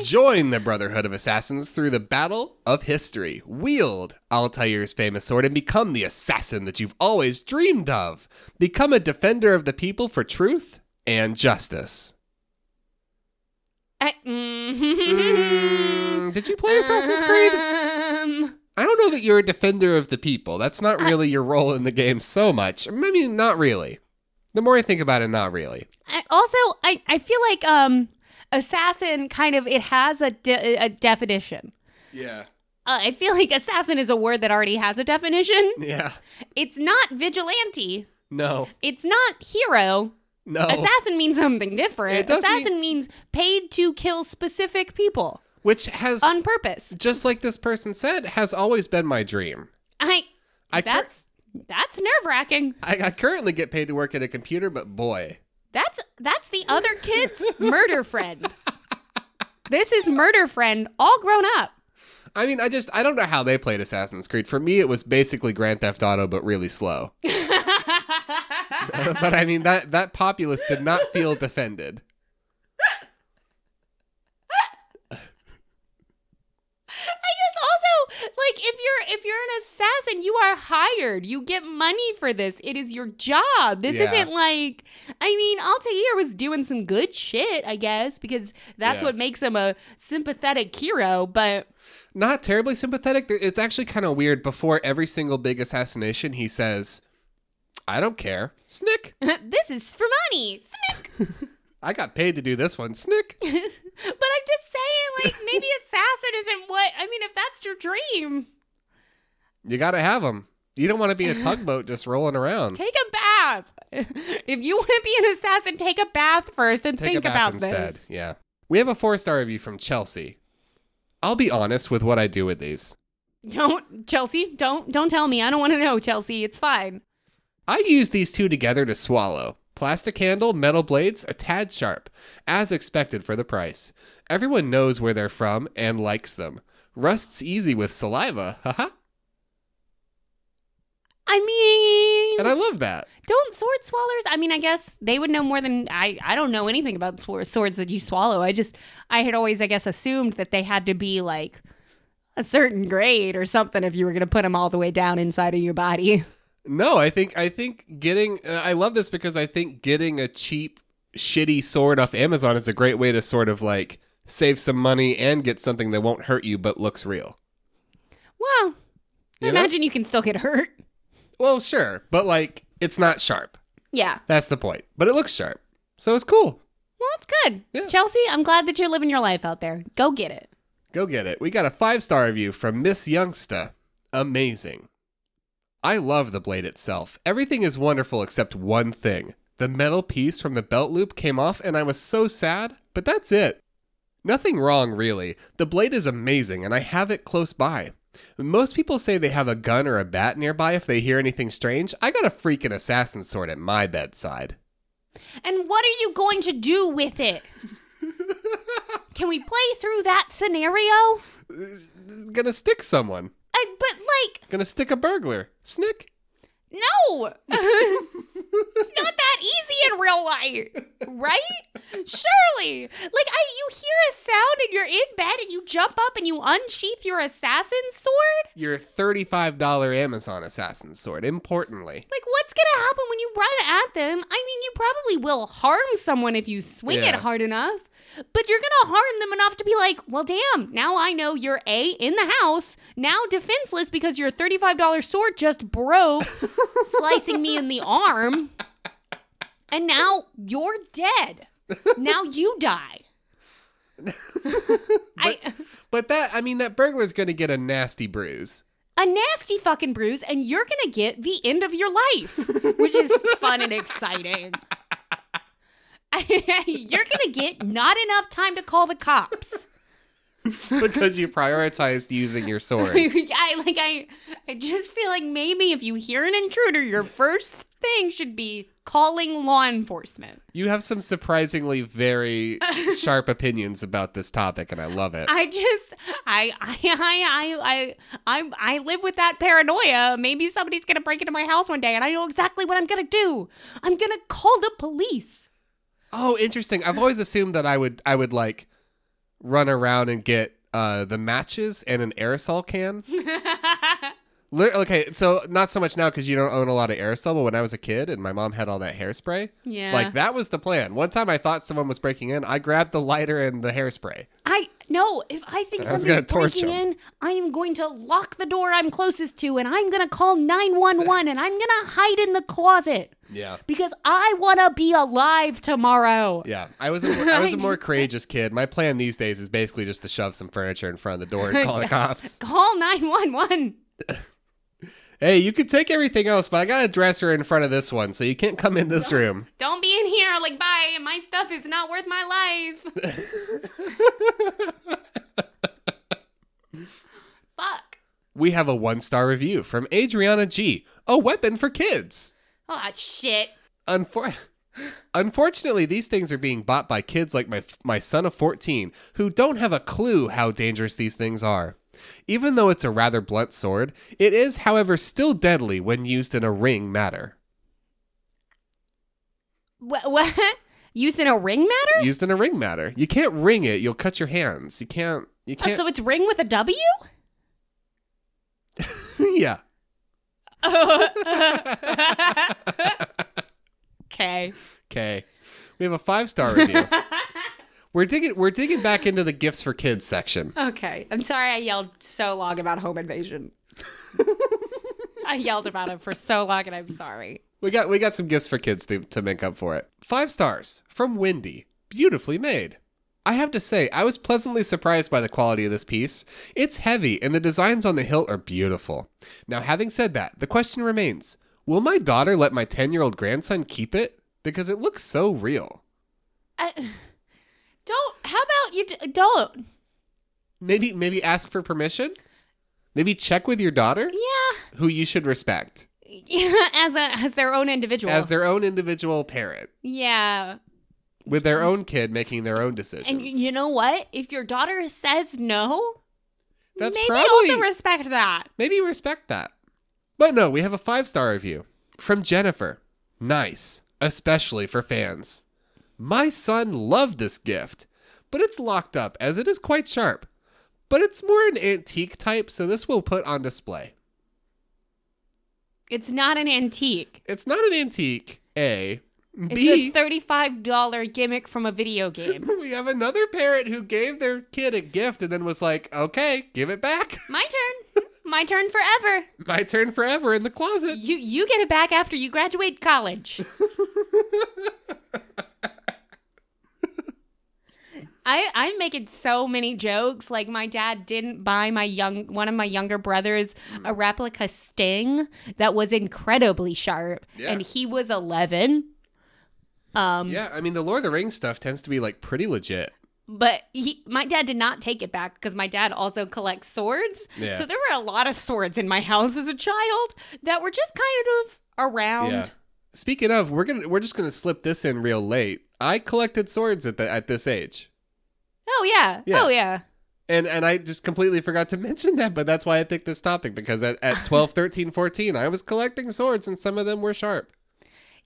Join the Brotherhood of Assassins through the battle of history. Wield Altair's famous sword and become the assassin that you've always dreamed of. Become a defender of the people for truth and justice. I, mm-hmm. mm, did you play Assassin's Creed? Um, I don't know that you're a defender of the people. That's not really I, your role in the game so much. I mean, not really. The more I think about it, not really. I also, I, I feel like um, assassin kind of, it has a, de- a definition. Yeah. Uh, I feel like assassin is a word that already has a definition. Yeah. It's not vigilante. No. It's not hero. No. Assassin means something different. It does assassin mean- means paid to kill specific people. Which has... On purpose. Just like this person said, has always been my dream. I... I that's... Per- That's nerve-wracking. I, I currently get paid to work at a computer, but boy. That's that's the other kid's murder friend. This is murder friend, all grown up. I mean, I just, I don't know how they played Assassin's Creed. For me, it was basically Grand Theft Auto, but really slow. But I mean, that, that populace did not feel defended. Like, if you're if you're an assassin, you are hired. You get money for this. It is your job. This yeah. isn't like... I mean, Altair was doing some good shit, I guess, because that's yeah. what makes him a sympathetic hero, but... Not terribly sympathetic. It's actually kind of weird. Before every single big assassination, he says, I don't care. Snick. This is for money. Snick. I got paid to do this one. Snick. But I'm just saying, like, maybe assassin isn't what... I mean, if that's your dream. You got to have them. You don't want to be a tugboat just rolling around. Take a bath. If you want to be an assassin, take a bath first and take think a bath about instead. This. Yeah. We have a four-star review from Chelsea. I'll be honest with what I do with these. Don't, Chelsea, don't, don't tell me. I don't want to know, Chelsea. It's fine. I use these two together to swallow. Plastic handle, metal blades, a tad sharp, as expected for the price. Everyone knows where they're from and likes them. Rusts easy with saliva, haha. I mean... And I love that. Don't sword swallowers... I mean, I guess they would know more than... I, I don't know anything about swor- swords that you swallow. I just... I had always, I guess, assumed that they had to be, like, a certain grade or something if you were going to put them all the way down inside of your body. No, I think I think getting... Uh, I love this because I think getting a cheap shitty sword off Amazon is a great way to sort of like save some money and get something that won't hurt you but looks real. Well, I you imagine know? You can still get hurt. Well, sure, but like it's not sharp. Yeah. That's the point. But it looks sharp. So it's cool. Well, it's good. Yeah. Chelsea, I'm glad that you're living your life out there. Go get it. Go get it. We got a five-star review from Miss Youngsta. Amazing. I love the blade itself. Everything is wonderful except one thing. The metal piece from the belt loop came off and I was so sad, but that's it. Nothing wrong, really. The blade is amazing and I have it close by. Most people say they have a gun or a bat nearby if they hear anything strange. I got a freaking assassin sword at my bedside. And what are you going to do with it? Can we play through that scenario? It's gonna stick someone. Uh, but like... Gonna stick a burglar. Snick. No. It's not that easy in real life, right? Surely. Like, I, you hear a sound and you're in bed and you jump up and you unsheath your assassin sword. Your thirty-five dollars Amazon assassin sword, importantly. Like, what's going to happen when you run at them? I mean, you probably will harm someone if you swing yeah. it hard enough. But you're going to harm them enough to be like, well, damn, now I know you're A, in the house, now defenseless because your thirty-five dollars sword just broke, slicing me in the arm, and now you're dead. Now you die. but, I, but that, I mean, that burglar's going to get a nasty bruise. A nasty fucking bruise, and you're going to get the end of your life, which is fun and exciting. You're going to get not enough time to call the cops. Because you prioritized using your sword. I, like, I, I just feel like maybe if you hear an intruder, your first thing should be calling law enforcement. You have some surprisingly very sharp opinions about this topic, and I love it. I just, I, I, I, I, I, I live with that paranoia. Maybe somebody's going to break into my house one day, and I know exactly what I'm going to do. I'm going to call the police. Oh, interesting. I've always assumed that I would, I would like, run around and get uh, the matches and an aerosol can. Okay, so not so much now because you don't own a lot of aerosol, but when I was a kid and my mom had all that hairspray, yeah, like that was the plan. One time I thought someone was breaking in. I grabbed the lighter and the hairspray. I no, if I think I somebody's breaking in, I am going to lock the door I'm closest to, and I'm gonna call nine one one, and I'm gonna hide in the closet. Yeah, because I want to be alive tomorrow. Yeah, I was a, I was a more courageous kid. My plan these days is basically just to shove some furniture in front of the door and call the cops. Call nine one one. Hey, you could take everything else, but I got a dresser in front of this one, so you can't come in this don't, room. Don't be in here. Like, bye. My stuff is not worth my life. Fuck. We have a one-star review from Adriana G. A weapon for kids. Oh, shit. Unfor- Unfortunately, these things are being bought by kids like my my son of fourteen who don't have a clue how dangerous these things are. Even though it's a rather blunt sword, it is, however, still deadly when used in a ring matter. What? what? Used in a ring matter? Used in a ring matter. You can't ring it. You'll cut your hands. You can't. You can't. Oh, so it's ring with a W? Yeah. Okay. Okay. We have a five-star review. We're digging we're digging back into the gifts for kids section. Okay. I'm sorry I yelled so long about home invasion. I yelled about it for so long and I'm sorry. We got we got some gifts for kids to, to make up for it. Five stars from Wendy. Beautifully made. I have to say, I was pleasantly surprised by the quality of this piece. It's heavy, and the designs on the hilt are beautiful. Now, having said that, the question remains, will my daughter let my ten-year-old grandson keep it? Because it looks so real. Uh, don't, how about you d- don't? Maybe, maybe ask for permission? Maybe check with your daughter? Yeah. Who you should respect. as a, as their own individual. As their own individual parent. Yeah. With their own kid making their own decisions. And you know what? If your daughter says no, that's maybe probably, also respect that. Maybe respect that. But no, we have a five-star review from Jennifer. Nice, especially for fans. My son loved this gift, but it's locked up as it is quite sharp. But it's more an antique type, so this will put on display. It's not an antique. It's not an antique, A. B. It's a thirty-five dollars gimmick from a video game. We have another parent who gave their kid a gift and then was like, okay, give it back. My turn. My turn forever. My turn forever in the closet. You you get it back after you graduate college. I, I'm making so many jokes. Like, my dad didn't buy my young one of my younger brothers a replica Sting that was incredibly sharp. Yeah. And he was eleven. Um, yeah, I mean, the Lord of the Rings stuff tends to be, like, pretty legit. But he, my dad did not take it back because my dad also collects swords. Yeah. So there were a lot of swords in my house as a child that were just kind of around. Yeah. Speaking of, we're gonna we're just gonna slip this in real late. I collected swords at the at this age. Oh yeah. yeah. Oh yeah. And and I just completely forgot to mention that, but that's why I picked this topic, because at, at twelve, thirteen, fourteen, I was collecting swords and some of them were sharp.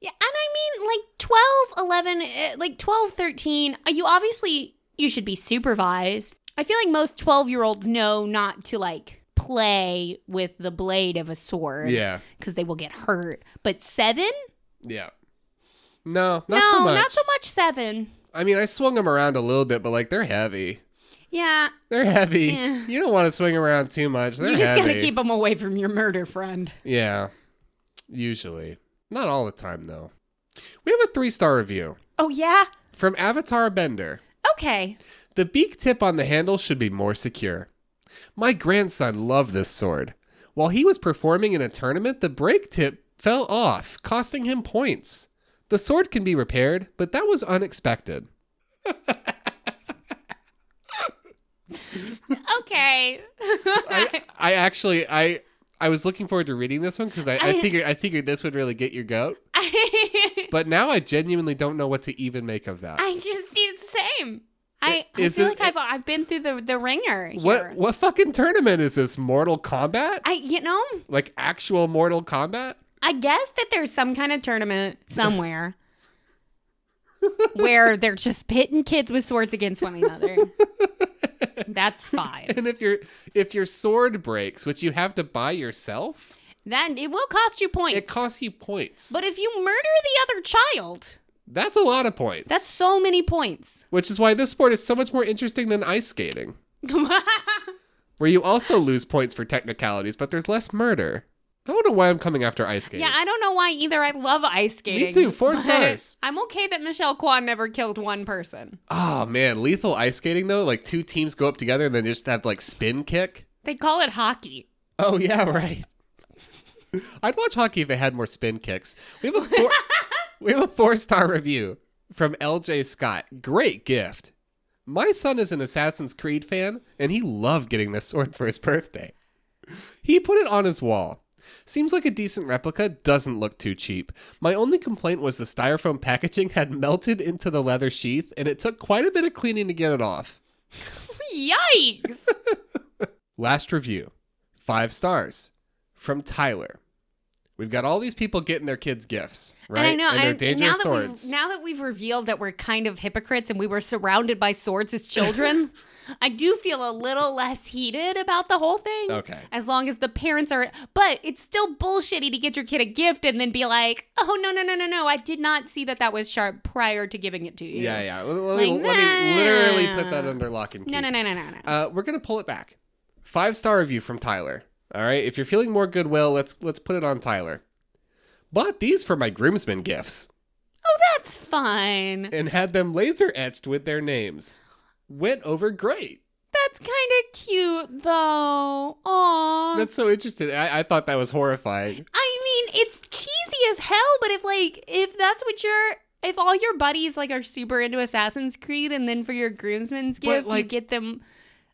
Yeah, and I mean, like, twelve, eleven, like, twelve, thirteen, you obviously, you should be supervised. I feel like most twelve-year-olds know not to, like, play with the blade of a sword. Yeah. Because they will get hurt. But seven? Yeah. No, not no, so much. No, not so much seven. I mean, I swung them around a little bit, but, like, they're heavy. Yeah. They're heavy. Yeah. You don't want to swing around too much. They're heavy. You just got to keep them away from your murder friend. Yeah. Usually. Not all the time, though. We have a three-star review. Oh, yeah? From Avatar Bender. Okay. The beak tip on the handle should be more secure. My grandson loved this sword. While he was performing in a tournament, the break tip fell off, costing him points. The sword can be repaired, but that was unexpected. Okay. I, I actually... I. I was looking forward to reading this one because I, I, I figured I figured this would really get your goat. I, but now I genuinely don't know what to even make of that. I just do the same. I, I feel it, like I've I've been through the, the ringer here. What what fucking tournament is this? Mortal Kombat? I you know like actual Mortal Kombat? I guess that there's some kind of tournament somewhere where they're just pitting kids with swords against one another. That's fine. And if your if your sword breaks, which you have to buy yourself, then it will cost you points. It costs you points. But if you murder the other child, that's a lot of points. That's so many points. Which is why this sport is so much more interesting than ice skating, where you also lose points for technicalities, but there's less murder. I don't know why I'm coming after ice skating. Yeah, I don't know why either. I love ice skating. Me too. Four stars. I'm okay that Michelle Kwan never killed one person. Oh, man. Lethal ice skating, though. Like, two teams go up together and then just have, like, spin kick. They call it hockey. Oh, yeah, right. I'd watch hockey if it had more spin kicks. We have a four, we have a four-star review from L J Scott. Great gift. My son is an Assassin's Creed fan, and he loved getting this sword for his birthday. He put it on his wall. Seems like a decent replica, doesn't look too cheap. My only complaint was the styrofoam packaging had melted into the leather sheath, and it took quite a bit of cleaning to get it off. Yikes! Last review. Five stars. From Tyler. We've got all these people getting their kids gifts, right? And I know. And they're dangerous now swords. Now that we've revealed that we're kind of hypocrites and we were surrounded by swords as children... I do feel a little less heated about the whole thing. Okay. As long as the parents are... But it's still bullshitty to get your kid a gift and then be like, oh, no, no, no, no, no. I did not see that that was sharp prior to giving it to you. Yeah, yeah. Let, like, let, nah. let me literally put that under lock and key. No, no, no, no, no, no. Uh, we're going to pull it back. Five-star review from Tyler. All right? If you're feeling more goodwill, let's let's put it on Tyler. Bought these for my groomsmen gifts. Oh, that's fun. And had them laser etched with their names. Went over great. That's kind of cute, though. Aww. That's so interesting. I-, I thought that was horrifying. I mean, it's cheesy as hell, but if, like, if that's what you're... If all your buddies, like, are super into Assassin's Creed, and then for your groomsman's gift, but, like, you get them...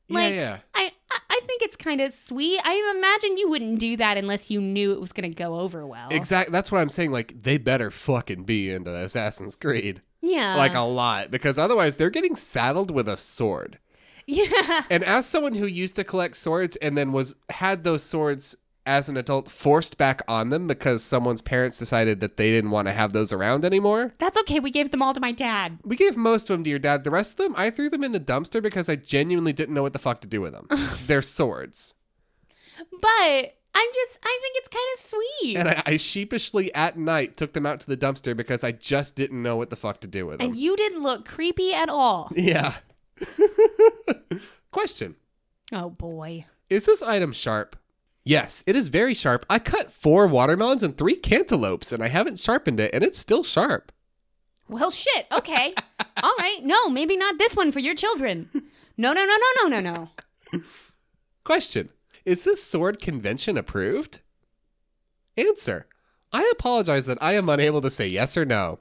Like, yeah, yeah. I, I-, I think it's kind of sweet. I imagine you wouldn't do that unless you knew it was going to go over well. Exactly. That's what I'm saying. Like, they better fucking be into Assassin's Creed. Yeah. Like, a lot. Because otherwise, they're getting saddled with a sword. Yeah. And as someone who used to collect swords and then was had those swords as an adult forced back on them because someone's parents decided that they didn't want to have those around anymore. That's okay. We gave them all to my dad. We gave most of them to your dad. The rest of them, I threw them in the dumpster because I genuinely didn't know what the fuck to do with them. They're swords. But... I'm just, I think it's kind of sweet. And I, I sheepishly at night took them out to the dumpster because I just didn't know what the fuck to do with them. And you didn't look creepy at all. Yeah. Question. Oh, boy. Is this item sharp? Yes, it is very sharp. I cut four watermelons and three cantaloupes, and I haven't sharpened it, and it's still sharp. Well, shit. Okay. All right. No, maybe not this one for your children. No, no, no, no, no, no, no. Question. Is this sword convention approved? Answer. I apologize that I am unable to say yes or no.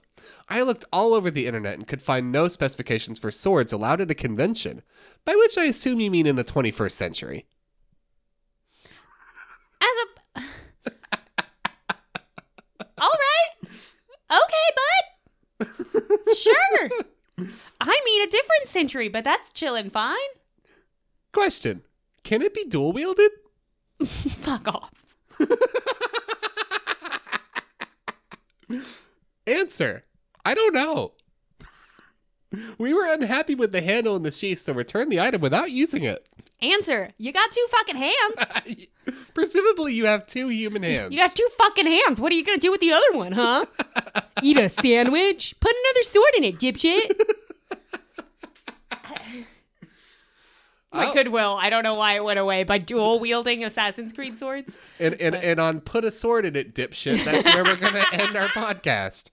I looked all over the internet and could find no specifications for swords allowed at a convention, by which I assume you mean in the twenty-first century. As a... All right. Okay, bud. Sure. I mean a different century, but that's chillin' fine. Question. Can it be dual wielded? Fuck off. Answer. I don't know. We were unhappy with the handle and the sheath, so returned the item without using it. Answer. You got two fucking hands. Presumably you have two human hands. You got two fucking hands. What are you going to do with the other one, huh? Eat a sandwich? Put another sword in it, dipshit. My oh. goodwill. I don't know why it went away, but dual wielding Assassin's Creed swords. And and, and on put a sword in it, dipshit. That's where we're going to end our podcast.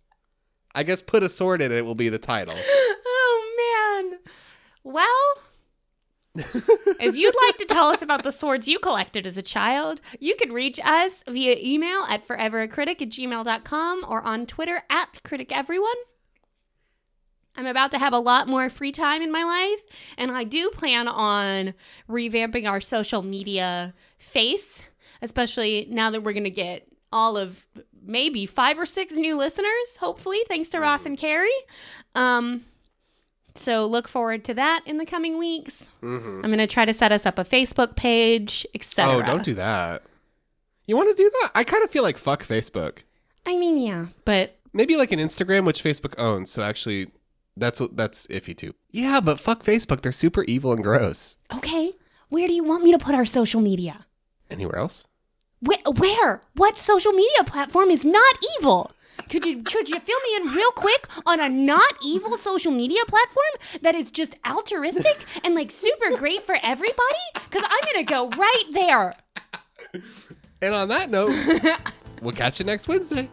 I guess put a sword in it will be the title. Oh, man. Well, if you'd like to tell us about the swords you collected as a child, you can reach us via email at foreveracritic at gmail dot com or on Twitter at criticeveryone. I'm about to have a lot more free time in my life, and I do plan on revamping our social media face, especially now that we're going to get all of maybe five or six new listeners, hopefully, thanks to Ross and Carrie. Um, so look forward to that in the coming weeks. Mm-hmm. I'm going to try to set us up a Facebook page, et cetera. Oh, don't do that. You want to do that? I kind of feel like fuck Facebook. I mean, yeah, but... Maybe like an Instagram, which Facebook owns, so actually... That's that's iffy, too. Yeah, but fuck Facebook. They're super evil and gross. Okay. Where do you want me to put our social media? Anywhere else? Where? where? What social media platform is not evil? Could you could you fill me in real quick on a not evil social media platform that is just altruistic and, like, super great for everybody? Because I'm going to go right there. And on that note, we'll catch you next Wednesday.